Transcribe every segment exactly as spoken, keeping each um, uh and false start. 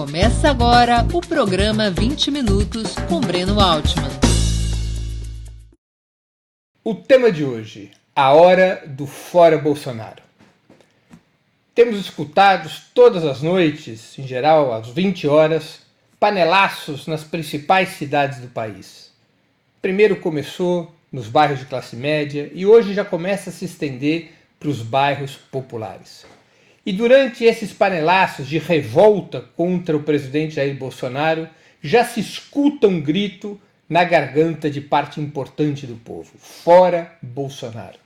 Começa agora o programa vinte minutos com Breno Altman. O tema de hoje, a hora do fora Bolsonaro. Temos escutado todas as noites, em geral às vinte horas, panelaços nas principais cidades do país. Primeiro começou nos bairros de classe média e hoje já começa a se estender para os bairros populares. E durante esses panelaços de revolta contra o presidente Jair Bolsonaro, já se escuta um grito na garganta de parte importante do povo: fora Bolsonaro.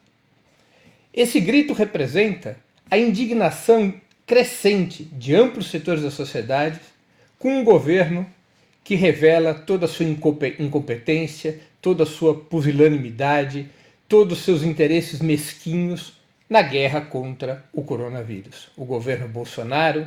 Esse grito representa a indignação crescente de amplos setores da sociedade com um governo que revela toda a sua incompetência, toda a sua pusilanimidade, todos os seus interesses mesquinhos na guerra contra o coronavírus. O governo Bolsonaro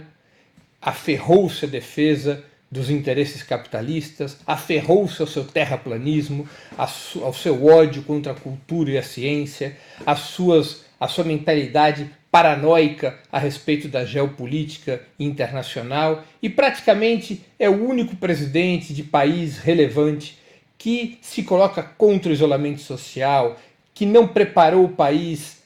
aferrou-se à defesa dos interesses capitalistas, aferrou-se ao seu terraplanismo, ao seu ódio contra a cultura e a ciência, às suas, à sua mentalidade paranoica a respeito da geopolítica internacional, e praticamente é o único presidente de país relevante que se coloca contra o isolamento social, que não preparou o país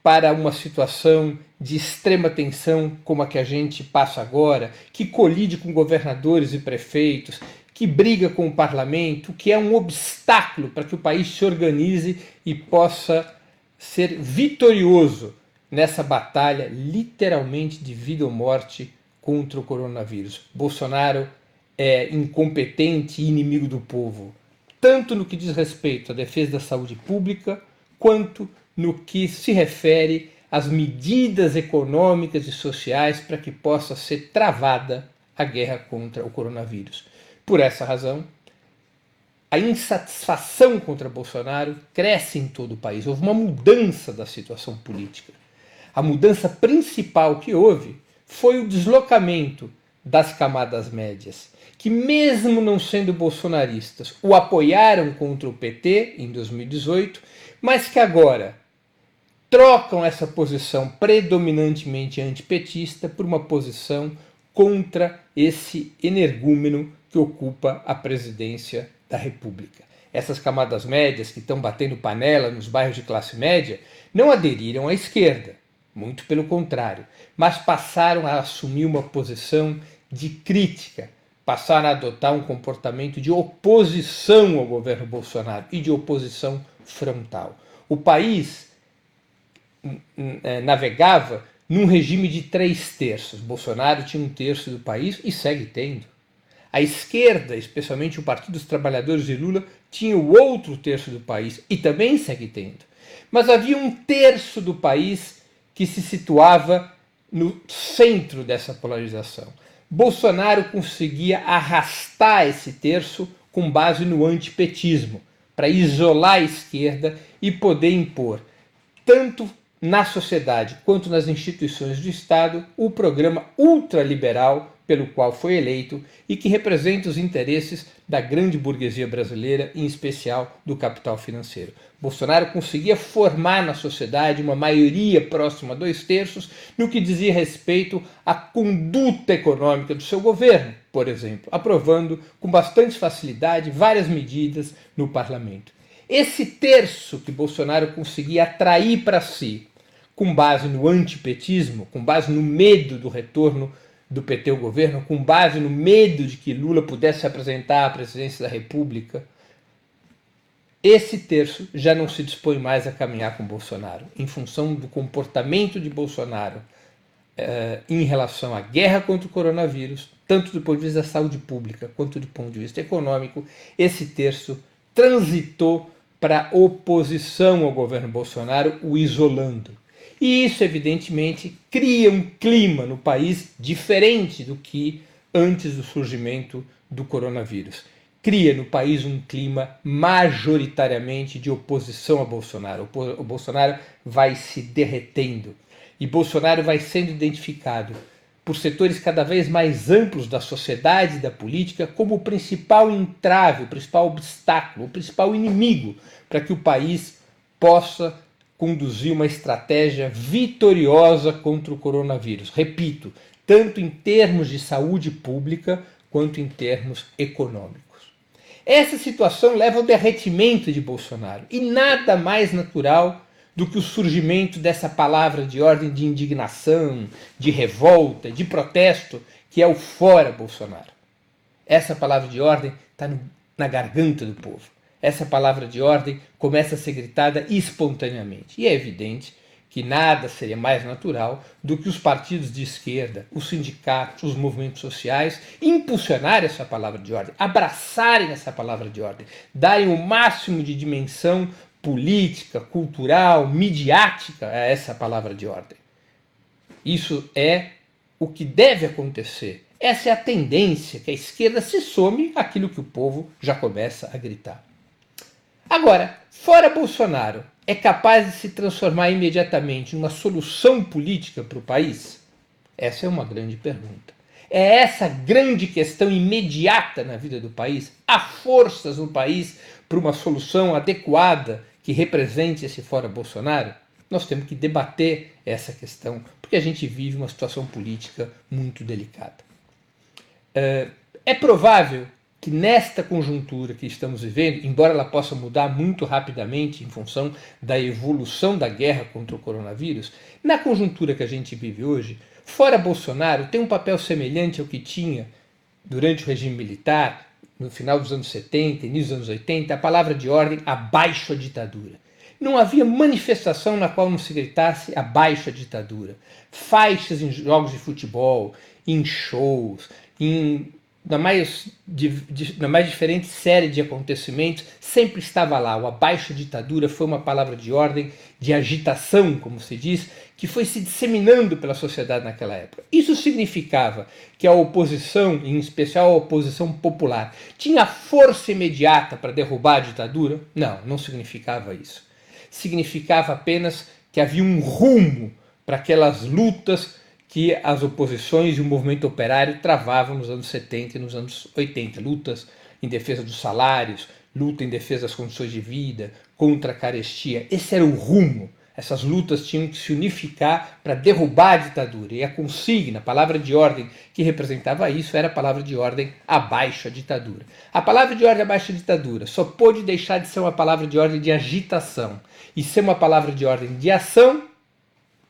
para uma situação de extrema tensão como a que a gente passa agora, que colide com governadores e prefeitos, que briga com o parlamento, que é um obstáculo para que o país se organize e possa ser vitorioso nessa batalha literalmente de vida ou morte contra o coronavírus. Bolsonaro é incompetente e inimigo do povo, tanto no que diz respeito à defesa da saúde pública, quanto no que se refere às medidas econômicas e sociais para que possa ser travada a guerra contra o coronavírus. Por essa razão, a insatisfação contra Bolsonaro cresce em todo o país. Houve uma mudança da situação política. A mudança principal que houve foi o deslocamento das camadas médias, que mesmo não sendo bolsonaristas, o apoiaram contra o P T em dois mil e dezoito, mas que agora trocam essa posição predominantemente antipetista por uma posição contra esse energúmeno que ocupa a presidência da República. Essas camadas médias que estão batendo panela nos bairros de classe média não aderiram à esquerda, muito pelo contrário, mas passaram a assumir uma posição de crítica, passaram a adotar um comportamento de oposição ao governo Bolsonaro e de oposição frontal. O país navegava num regime de três terços. Bolsonaro tinha um terço do país e segue tendo. A esquerda, especialmente o Partido dos Trabalhadores e Lula, tinha o outro terço do país e também segue tendo. Mas havia um terço do país que se situava no centro dessa polarização. Bolsonaro conseguia arrastar esse terço com base no antipetismo, para isolar a esquerda e poder impor, tanto na sociedade quanto nas instituições do Estado, o programa ultraliberal pelo qual foi eleito e que representa os interesses da grande burguesia brasileira, em especial do capital financeiro. Bolsonaro conseguia formar na sociedade uma maioria próxima a dois terços no que dizia respeito à conduta econômica do seu governo, por exemplo, aprovando com bastante facilidade várias medidas no parlamento. Esse terço que Bolsonaro conseguia atrair para si, com base no antipetismo, com base no medo do retorno do P T ao governo, com base no medo de que Lula pudesse apresentar à presidência da República, esse terço já não se dispõe mais a caminhar com Bolsonaro, em função do comportamento de Bolsonaro eh, em relação à guerra contra o coronavírus, tanto do ponto de vista da saúde pública quanto do ponto de vista econômico. Esse terço transitou para oposição ao governo Bolsonaro, o isolando. E isso, evidentemente, cria um clima no país diferente do que antes do surgimento do coronavírus. Cria no país um clima majoritariamente de oposição a Bolsonaro. O Bolsonaro vai se derretendo e Bolsonaro vai sendo identificado por setores cada vez mais amplos da sociedade e da política como o principal entrave, o principal obstáculo, o principal inimigo para que o país possa conduzir uma estratégia vitoriosa contra o coronavírus. Repito, tanto em termos de saúde pública quanto em termos econômicos. Essa situação leva ao derretimento de Bolsonaro, e nada mais natural do que o surgimento dessa palavra de ordem de indignação, de revolta, de protesto, que é o fora Bolsonaro. Essa palavra de ordem está na garganta do povo. Essa palavra de ordem começa a ser gritada espontaneamente. E é evidente que nada seria mais natural do que os partidos de esquerda, os sindicatos, os movimentos sociais impulsionarem essa palavra de ordem, abraçarem essa palavra de ordem, darem o máximo de dimensão política, cultural, midiática a essa palavra de ordem. Isso é o que deve acontecer. Essa é a tendência, que a esquerda se some àquilo que o povo já começa a gritar. Agora, fora Bolsonaro, é capaz de se transformar imediatamente em uma solução política para o país? Essa é uma grande pergunta. É essa grande questão imediata na vida do país? Há forças no país para uma solução adequada que represente esse fora Bolsonaro? Nós temos que debater essa questão, porque a gente vive uma situação política muito delicada. É provável que nesta conjuntura que estamos vivendo, embora ela possa mudar muito rapidamente em função da evolução da guerra contra o coronavírus, na conjuntura que a gente vive hoje, fora Bolsonaro tem um papel semelhante ao que tinha durante o regime militar, no final dos anos setenta, início dos anos oitenta, a palavra de ordem abaixo a ditadura. Não havia manifestação na qual não se gritasse abaixo a ditadura. Faixas em jogos de futebol, em shows, em... Na mais, na mais diferente série de acontecimentos, sempre estava lá. O abaixo ditadura foi uma palavra de ordem, de agitação, como se diz, que foi se disseminando pela sociedade naquela época. Isso significava que a oposição, em especial a oposição popular, tinha força imediata para derrubar a ditadura? Não, não significava isso. Significava apenas que havia um rumo para aquelas lutas que as oposições e o movimento operário travavam nos anos setenta e nos anos oitenta. Lutas em defesa dos salários, luta em defesa das condições de vida, contra a carestia. Esse era o rumo. Essas lutas tinham que se unificar para derrubar a ditadura. E a consigna, a palavra de ordem que representava isso, era a palavra de ordem abaixo a ditadura. A palavra de ordem abaixo a ditadura só pôde deixar de ser uma palavra de ordem de agitação e ser uma palavra de ordem de ação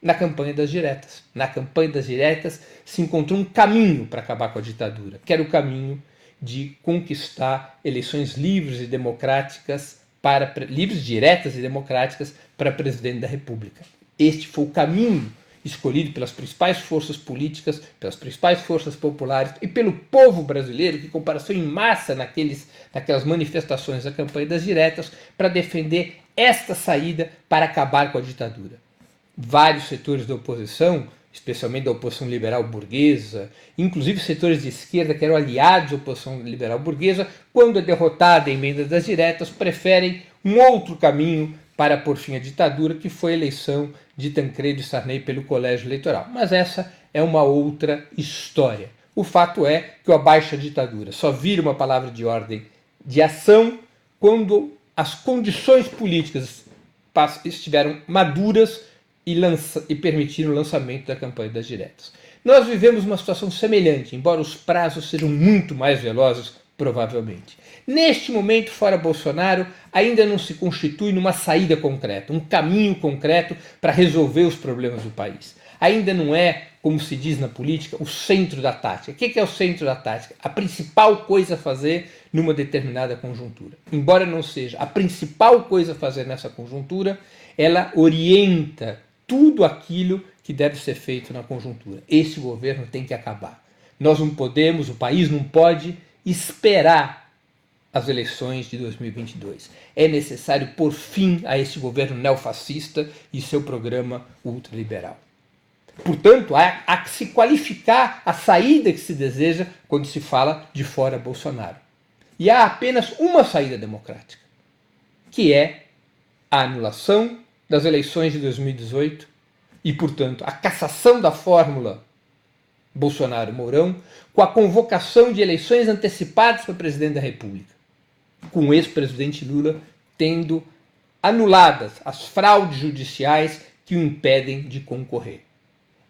na campanha das diretas. Na campanha das diretas se encontrou um caminho para acabar com a ditadura, que era o caminho de conquistar eleições livres e democráticas, para, livres, diretas e democráticas para presidente da República. Este foi o caminho escolhido pelas principais forças políticas, pelas principais forças populares e pelo povo brasileiro, que compareceu em massa naqueles, naquelas manifestações da campanha das diretas para defender esta saída para acabar com a ditadura. Vários setores da oposição, especialmente da oposição liberal burguesa, inclusive setores de esquerda que eram aliados à oposição liberal burguesa, quando é derrotada a emenda das diretas, preferem um outro caminho para pôr fim à ditadura, que foi a eleição de Tancredo e Sarney pelo colégio eleitoral. Mas essa é uma outra história. O fato é que o abaixo à ditadura só vira uma palavra de ordem de ação quando as condições políticas estiveram maduras E, lança, e permitiram o lançamento da campanha das diretas. Nós vivemos uma situação semelhante, embora os prazos sejam muito mais velozes, provavelmente. Neste momento, fora Bolsonaro, ainda não se constitui numa saída concreta, um caminho concreto para resolver os problemas do país. Ainda não é, como se diz na política, o centro da tática. O que é o centro da tática? A principal coisa a fazer numa determinada conjuntura. Embora não seja a principal coisa a fazer nessa conjuntura, ela orienta tudo aquilo que deve ser feito na conjuntura. Esse governo tem que acabar. Nós não podemos, o país não pode esperar as eleições de dois mil e vinte e dois. É necessário pôr fim a esse governo neofascista e seu programa ultraliberal. Portanto, há, há que se qualificar a saída que se deseja quando se fala de fora Bolsonaro. E há apenas uma saída democrática, que é a anulação das eleições de dois mil e dezoito e, portanto, a cassação da fórmula Bolsonaro-Mourão com a convocação de eleições antecipadas para presidente da República, com o ex-presidente Lula tendo anuladas as fraudes judiciais que o impedem de concorrer.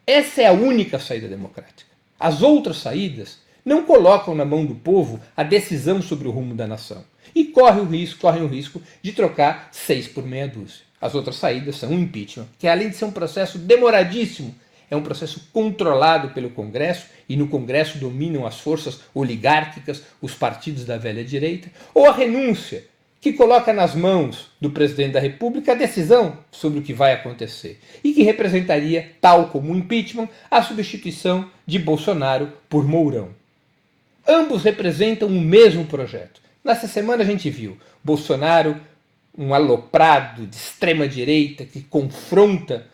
Essa é a única saída democrática. As outras saídas não colocam na mão do povo a decisão sobre o rumo da nação e correm o risco, correm o risco de trocar seis por meia dúzia. As outras saídas são o impeachment, que além de ser um processo demoradíssimo, é um processo controlado pelo Congresso, e no Congresso dominam as forças oligárquicas, os partidos da velha direita, ou a renúncia, que coloca nas mãos do presidente da República a decisão sobre o que vai acontecer, e que representaria, tal como o impeachment, a substituição de Bolsonaro por Mourão. Ambos representam o mesmo projeto. Nessa semana a gente viu Bolsonaro, um aloprado de extrema-direita que confronta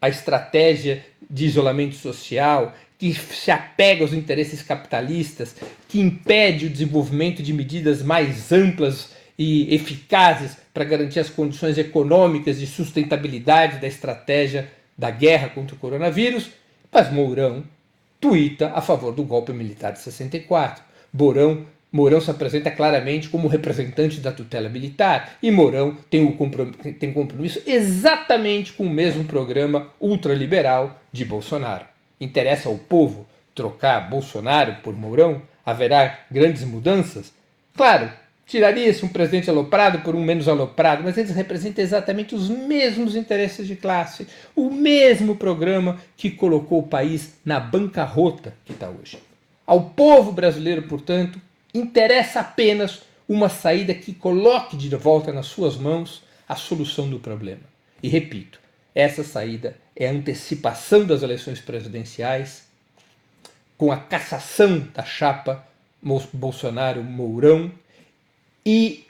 a estratégia de isolamento social, que se apega aos interesses capitalistas, que impede o desenvolvimento de medidas mais amplas e eficazes para garantir as condições econômicas de sustentabilidade da estratégia da guerra contra o coronavírus, mas Mourão tuita a favor do golpe militar de sessenta e quatro. Mourão, Mourão se apresenta claramente como representante da tutela militar e Mourão tem um compromisso, tem compromisso exatamente com o mesmo programa ultraliberal de Bolsonaro. Interessa ao povo trocar Bolsonaro por Mourão? Haverá grandes mudanças? Claro, tiraria-se um presidente aloprado por um menos aloprado, mas eles representam exatamente os mesmos interesses de classe, o mesmo programa que colocou o país na bancarrota que está hoje. Ao povo brasileiro, portanto, interessa apenas uma saída que coloque de volta nas suas mãos a solução do problema. E repito, essa saída é a antecipação das eleições presidenciais com a cassação da chapa Bolsonaro-Mourão, e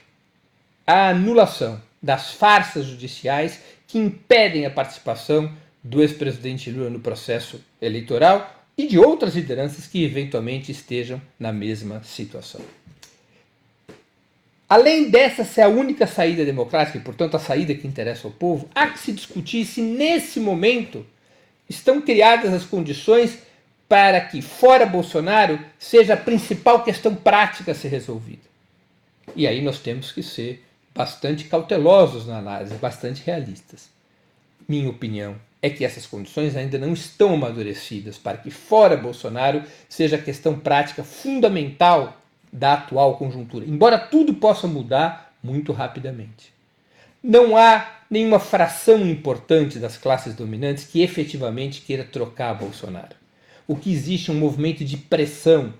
a anulação das farsas judiciais que impedem a participação do ex-presidente Lula no processo eleitoral e de outras lideranças que eventualmente estejam na mesma situação. Além dessa ser a única saída democrática, e portanto a saída que interessa ao povo, há que se discutir se nesse momento estão criadas as condições para que, fora Bolsonaro, seja a principal questão prática a ser resolvida. E aí nós temos que ser bastante cautelosos na análise, bastante realistas. Minha opinião é que essas condições ainda não estão amadurecidas para que, fora Bolsonaro, seja a questão prática fundamental da atual conjuntura, embora tudo possa mudar muito rapidamente. Não há nenhuma fração importante das classes dominantes que efetivamente queira trocar Bolsonaro. O que existe é um movimento de pressão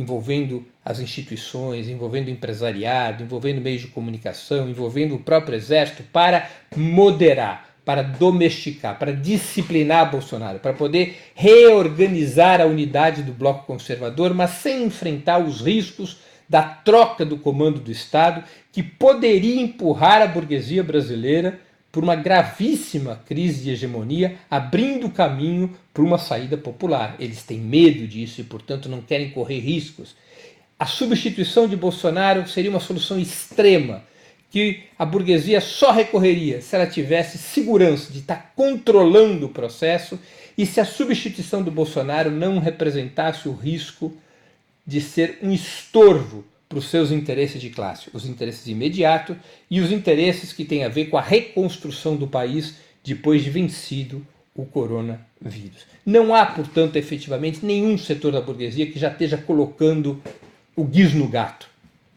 envolvendo as instituições, envolvendo o empresariado, envolvendo meios de comunicação, envolvendo o próprio exército, para moderar, para domesticar, para disciplinar Bolsonaro, para poder reorganizar a unidade do bloco conservador, mas sem enfrentar os riscos da troca do comando do Estado, que poderia empurrar a burguesia brasileira por uma gravíssima crise de hegemonia, abrindo caminho para uma saída popular. Eles têm medo disso e, portanto, não querem correr riscos. A substituição de Bolsonaro seria uma solução extrema, que a burguesia só recorreria se ela tivesse segurança de estar controlando o processo e se a substituição do Bolsonaro não representasse o risco de ser um estorvo para os seus interesses de classe, os interesses imediatos e os interesses que têm a ver com a reconstrução do país depois de vencido o coronavírus. Não há, portanto, efetivamente nenhum setor da burguesia que já esteja colocando o guiso no gato,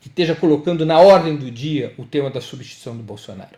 que esteja colocando na ordem do dia o tema da substituição do Bolsonaro.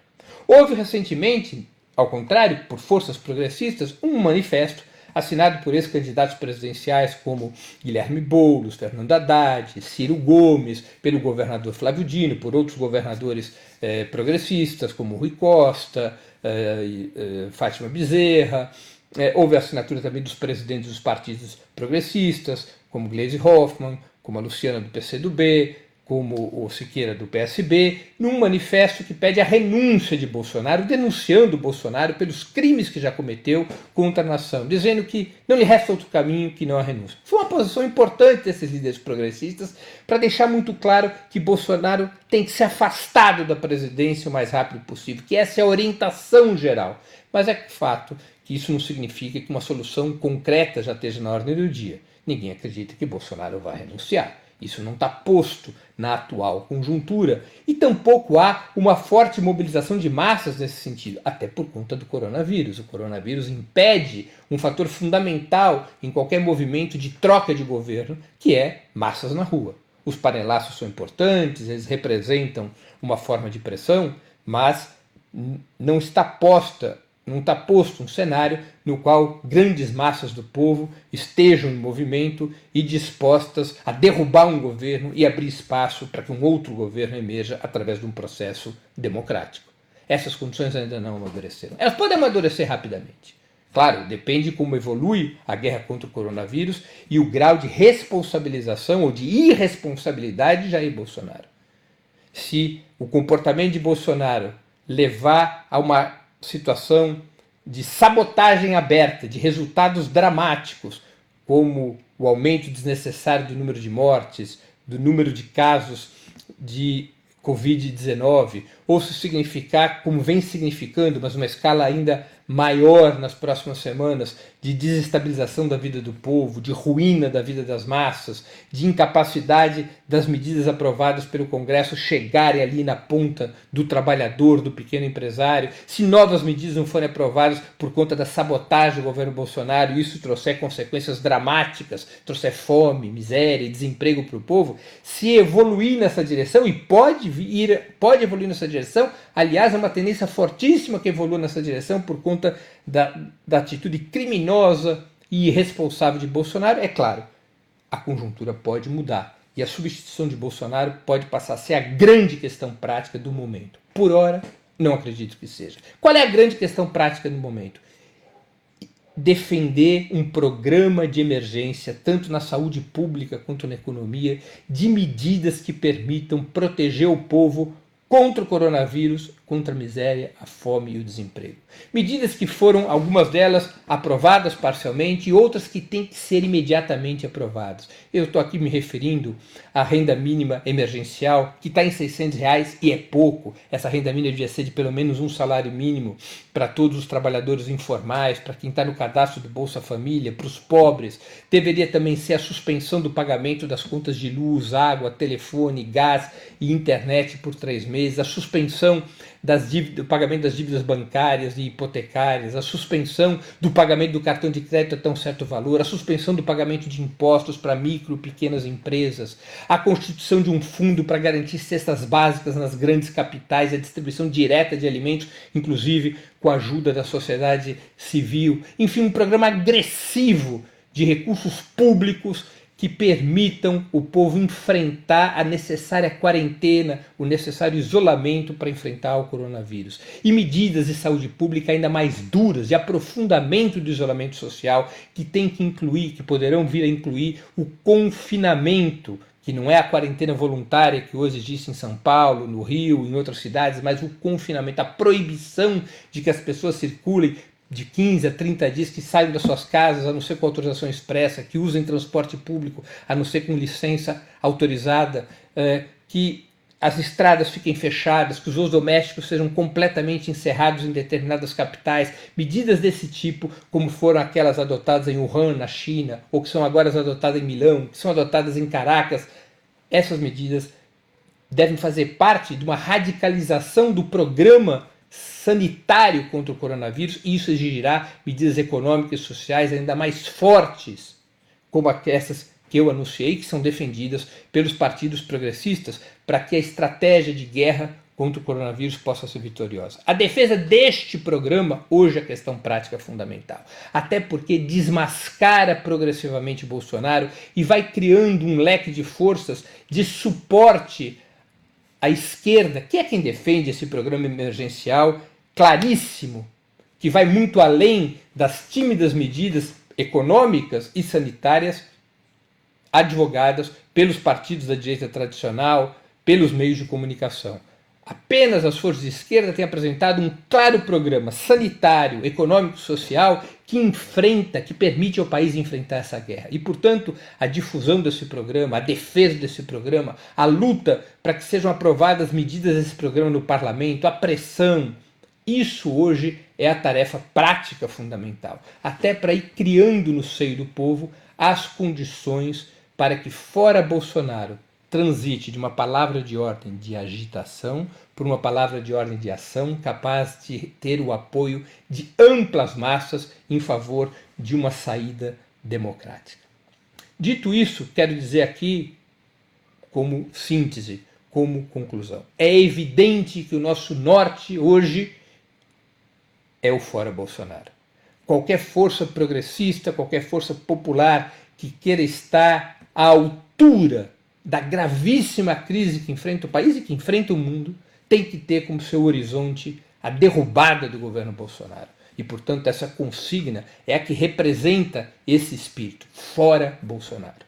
Houve recentemente, ao contrário, por forças progressistas, um manifesto assinado por ex-candidatos presidenciais como Guilherme Boulos, Fernando Haddad, Ciro Gomes, pelo governador Flávio Dino, por outros governadores eh, progressistas como Rui Costa, eh, eh, Fátima Bezerra. Eh, houve a assinatura também dos presidentes dos partidos progressistas, como Gleisi Hoffmann, como a Luciana do PCdoB, como o Siqueira do P S B, num manifesto que pede a renúncia de Bolsonaro, denunciando Bolsonaro pelos crimes que já cometeu contra a nação, dizendo que não lhe resta outro caminho que não a renúncia. Foi uma posição importante desses líderes progressistas para deixar muito claro que Bolsonaro tem que ser afastado da presidência o mais rápido possível, que essa é a orientação geral. Mas é fato que isso não significa que uma solução concreta já esteja na ordem do dia. Ninguém acredita que Bolsonaro vai renunciar. Isso não está posto na atual conjuntura e tampouco há uma forte mobilização de massas nesse sentido, até por conta do coronavírus. O coronavírus impede um fator fundamental em qualquer movimento de troca de governo, que é massas na rua. Os panelaços são importantes, eles representam uma forma de pressão, mas não está posta, não está posto um cenário no qual grandes massas do povo estejam em movimento e dispostas a derrubar um governo e abrir espaço para que um outro governo emerja através de um processo democrático. Essas condições ainda não amadureceram. Elas podem amadurecer rapidamente. Claro, depende de como evolui a guerra contra o coronavírus e o grau de responsabilização ou de irresponsabilidade de Jair Bolsonaro. Se o comportamento de Bolsonaro levar a uma situação de sabotagem aberta, de resultados dramáticos, como o aumento desnecessário do número de mortes, do número de casos de covid dezenove, ou se significar, como vem significando, mas uma escala ainda maior nas próximas semanas, de desestabilização da vida do povo, de ruína da vida das massas, de incapacidade das medidas aprovadas pelo Congresso chegarem ali na ponta do trabalhador, do pequeno empresário, se novas medidas não forem aprovadas por conta da sabotagem do governo Bolsonaro, isso trouxer consequências dramáticas, trouxer fome, miséria e desemprego para o povo, se evoluir nessa direção, e pode ir, pode evoluir nessa direção, aliás, é uma tendência fortíssima que evolua nessa direção por conta da, da atitude criminosa e irresponsável de Bolsonaro, é claro, a conjuntura pode mudar e a substituição de Bolsonaro pode passar a ser a grande questão prática do momento. Por ora, não acredito que seja. Qual é a grande questão prática do momento? Defender um programa de emergência, tanto na saúde pública quanto na economia, de medidas que permitam proteger o povo contra o coronavírus, contra a miséria, a fome e o desemprego. Medidas que foram, algumas delas, aprovadas parcialmente e outras que têm que ser imediatamente aprovadas. Eu estou aqui me referindo à renda mínima emergencial, que está em seiscentos reais e é pouco. Essa renda mínima devia ser de pelo menos um salário mínimo para todos os trabalhadores informais, para quem está no cadastro do Bolsa Família, para os pobres. Deveria também ser a suspensão do pagamento das contas de luz, água, telefone, gás e internet por três meses. A suspensão das dívidas, do pagamento das dívidas bancárias e hipotecárias, a suspensão do pagamento do cartão de crédito até um certo valor, a suspensão do pagamento de impostos para micro e pequenas empresas, a constituição de um fundo para garantir cestas básicas nas grandes capitais, a distribuição direta de alimentos, inclusive com a ajuda da sociedade civil. Enfim, um programa agressivo de recursos públicos que permitam o povo enfrentar a necessária quarentena, o necessário isolamento para enfrentar o coronavírus. E medidas de saúde pública ainda mais duras, de aprofundamento do isolamento social, que tem que incluir, que poderão vir a incluir o confinamento, que não é a quarentena voluntária que hoje existe em São Paulo, no Rio, em outras cidades, mas o confinamento, a proibição de que as pessoas circulem de quinze a trinta dias, que saiam das suas casas, a não ser com autorização expressa, que usem transporte público, a não ser com licença autorizada, é, que as estradas fiquem fechadas, que os voos domésticos sejam completamente encerrados em determinadas capitais. Medidas desse tipo, como foram aquelas adotadas em Wuhan, na China, ou que são agora adotadas em Milão, que são adotadas em Caracas, essas medidas devem fazer parte de uma radicalização do programa sanitário contra o coronavírus, e isso exigirá medidas econômicas e sociais ainda mais fortes, como essas que eu anunciei, que são defendidas pelos partidos progressistas, para que a estratégia de guerra contra o coronavírus possa ser vitoriosa. A defesa deste programa hoje é a questão prática fundamental, até porque desmascara progressivamente Bolsonaro e vai criando um leque de forças de suporte a esquerda, que é quem defende esse programa emergencial claríssimo, que vai muito além das tímidas medidas econômicas e sanitárias advogadas pelos partidos da direita tradicional, pelos meios de comunicação. Apenas as forças de esquerda têm apresentado um claro programa sanitário, econômico e social que enfrenta, que permite ao país enfrentar essa guerra. E, portanto, a difusão desse programa, a defesa desse programa, a luta para que sejam aprovadas medidas desse programa no parlamento, a pressão, isso hoje é a tarefa prática fundamental, até para ir criando no seio do povo as condições para que fora Bolsonaro transite de uma palavra de ordem de agitação por uma palavra de ordem de ação capaz de ter o apoio de amplas massas em favor de uma saída democrática. Dito isso, quero dizer aqui, como síntese, como conclusão, é evidente que o nosso norte hoje é o fora Bolsonaro. Qualquer força progressista, qualquer força popular que queira estar à altura da gravíssima crise que enfrenta o país e que enfrenta o mundo, tem que ter como seu horizonte a derrubada do governo Bolsonaro. E, portanto, essa consigna é a que representa esse espírito, fora Bolsonaro.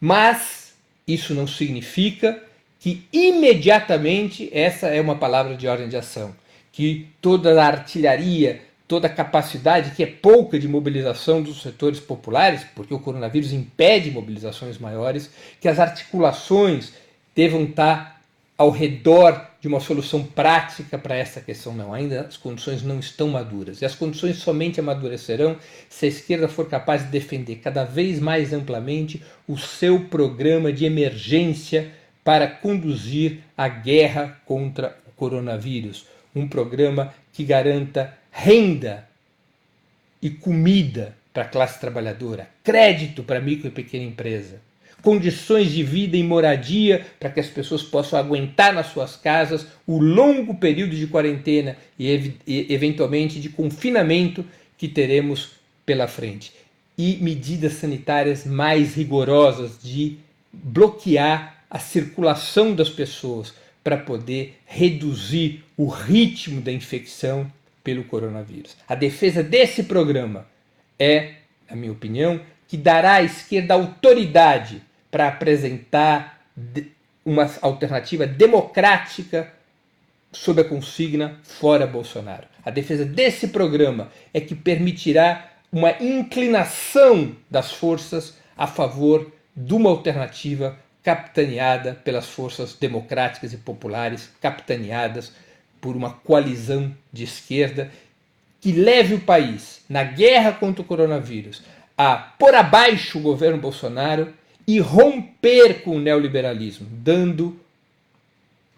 Mas isso não significa que imediatamente essa é uma palavra de ordem de ação, que toda a artilharia, toda a capacidade que é pouca de mobilização dos setores populares, porque o coronavírus impede mobilizações maiores, que as articulações devam estar ao redor de uma solução prática para essa questão. Não, ainda as condições não estão maduras. E as condições somente amadurecerão se a esquerda for capaz de defender cada vez mais amplamente o seu programa de emergência para conduzir a guerra contra o coronavírus. Um programa que garanta renda e comida para a classe trabalhadora, crédito para micro e pequena empresa, condições de vida e moradia para que as pessoas possam aguentar nas suas casas o longo período de quarentena e, eventualmente, de confinamento que teremos pela frente. E medidas sanitárias mais rigorosas de bloquear a circulação das pessoas para poder reduzir o ritmo da infecção pelo coronavírus. A defesa desse programa é, na minha opinião, que dará à esquerda autoridade para apresentar uma alternativa democrática sob a consigna fora Bolsonaro. A defesa desse programa é que permitirá uma inclinação das forças a favor de uma alternativa capitaneada pelas forças democráticas e populares, capitaneadas por uma coalizão de esquerda que leve o país, na guerra contra o coronavírus, a pôr abaixo o governo Bolsonaro e romper com o neoliberalismo, dando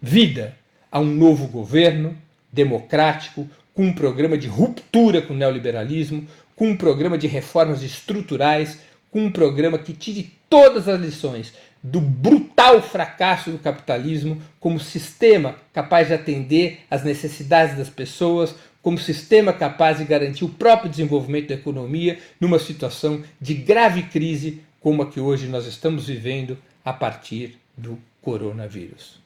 vida a um novo governo democrático, com um programa de ruptura com o neoliberalismo, com um programa de reformas estruturais, com um programa que tire todas as lições do brutal fracasso do capitalismo como sistema capaz de atender às necessidades das pessoas, como sistema capaz de garantir o próprio desenvolvimento da economia numa situação de grave crise como a que hoje nós estamos vivendo a partir do coronavírus.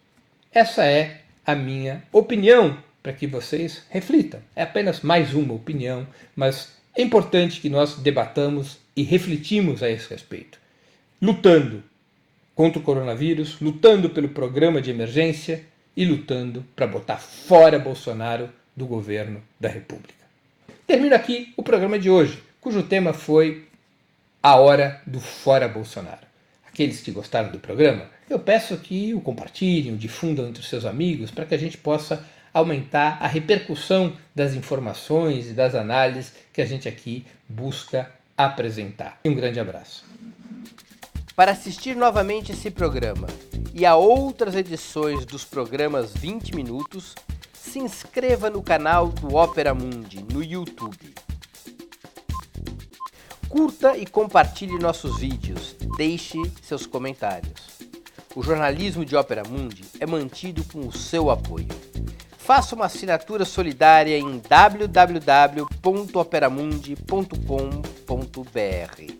Essa é a minha opinião, para que vocês reflitam. É apenas mais uma opinião, mas é importante que nós debatamos e refletimos a esse respeito, lutando contra o coronavírus, lutando pelo programa de emergência e lutando para botar fora Bolsonaro do governo da República. Termino aqui o programa de hoje, cujo tema foi a hora do fora Bolsonaro. Aqueles que gostaram do programa, eu peço que o compartilhem, o difundam entre os seus amigos para que a gente possa aumentar a repercussão das informações e das análises que a gente aqui busca apresentar. Um grande abraço. Para assistir novamente esse programa e a outras edições dos programas vinte minutos, se inscreva no canal do Opera Mundi no YouTube. Curta e compartilhe nossos vídeos, deixe seus comentários. O jornalismo de Opera Mundi é mantido com o seu apoio. Faça uma assinatura solidária em w w w ponto opera mundi ponto com ponto b r.